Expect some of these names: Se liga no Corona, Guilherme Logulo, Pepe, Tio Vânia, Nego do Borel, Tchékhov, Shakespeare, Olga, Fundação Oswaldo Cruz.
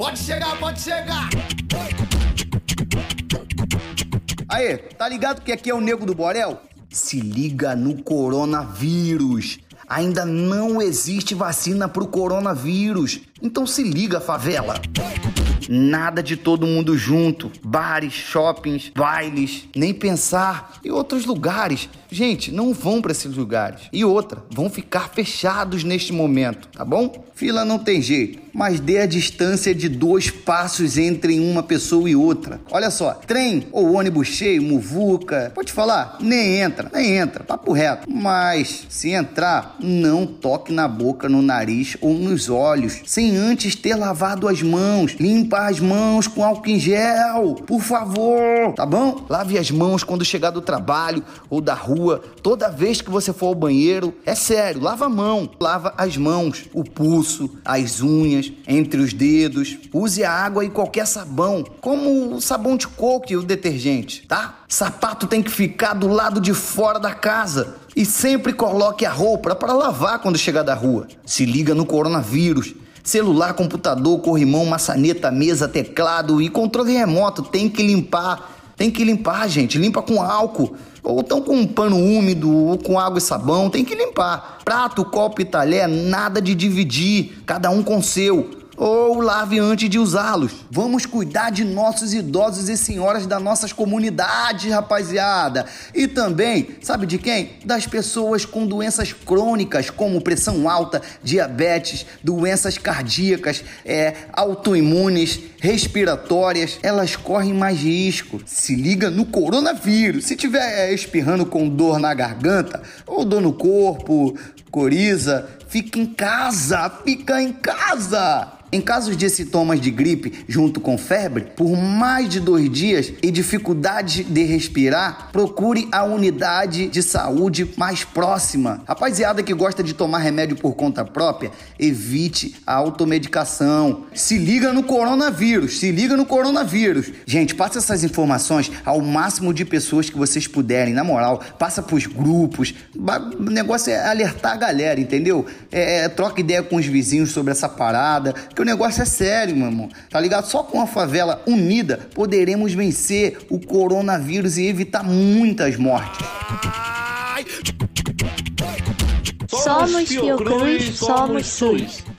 Pode chegar, pode chegar! Aê, tá ligado que aqui é o Nego do Borel? Se liga no coronavírus. Ainda não existe vacina pro coronavírus. Então se liga, favela. Nada de todo mundo junto. Bares, shoppings, bailes, nem pensar. E outros lugares. Gente, não vão pra esses lugares. E outra, vão ficar fechados neste momento, tá bom? Fila não tem jeito. Mas dê a distância de 2 passos entre uma pessoa e outra. Olha só, trem ou ônibus cheio, muvuca, pode falar, nem entra, papo reto. Mas se entrar, não toque na boca, no nariz ou nos olhos, sem antes ter lavado as mãos. Limpa as mãos com álcool em gel, por favor, tá bom? Lave as mãos quando chegar do trabalho ou da rua, toda vez que você for ao banheiro. É sério, lava a mão, lava as mãos, o pulso, as unhas, entre os dedos. Use a água e qualquer sabão, como o sabão de coco e o detergente, tá? Sapato tem que ficar do lado de fora da casa. E sempre coloque a roupa para lavar quando chegar da rua. Se liga no coronavírus. Celular, computador, corrimão, maçaneta, mesa, teclado e controle remoto tem que limpar. Tem que limpar, gente. Limpa com álcool. Ou então com um pano úmido, ou com água e sabão. Tem que limpar. Prato, copo e talher, nada de dividir. Cada um com seu. Ou lave antes de usá-los. Vamos cuidar de nossos idosos e senhoras das nossas comunidades, rapaziada. E também, sabe de quem? Das pessoas com doenças crônicas, como pressão alta, diabetes, doenças cardíacas, autoimunes, respiratórias. Elas correm mais risco. Se liga no coronavírus. Se tiver espirrando com dor na garganta, ou dor no corpo, coriza, fica em casa! Em casos de sintomas de gripe junto com febre, por mais de 2 dias e dificuldade de respirar, procure a unidade de saúde mais próxima. Rapaziada que gosta de tomar remédio por conta própria, evite a automedicação. Se liga no coronavírus, se liga no coronavírus. Gente, passa essas informações ao máximo de pessoas que vocês puderem, na moral. Passa pros grupos, o negócio é alertar a galera, entendeu? Troca ideia com os vizinhos sobre essa parada. O negócio é sério, meu irmão, tá ligado? Só com a favela unida poderemos vencer o coronavírus e evitar muitas mortes. Somos Fiocruz, somos SUS.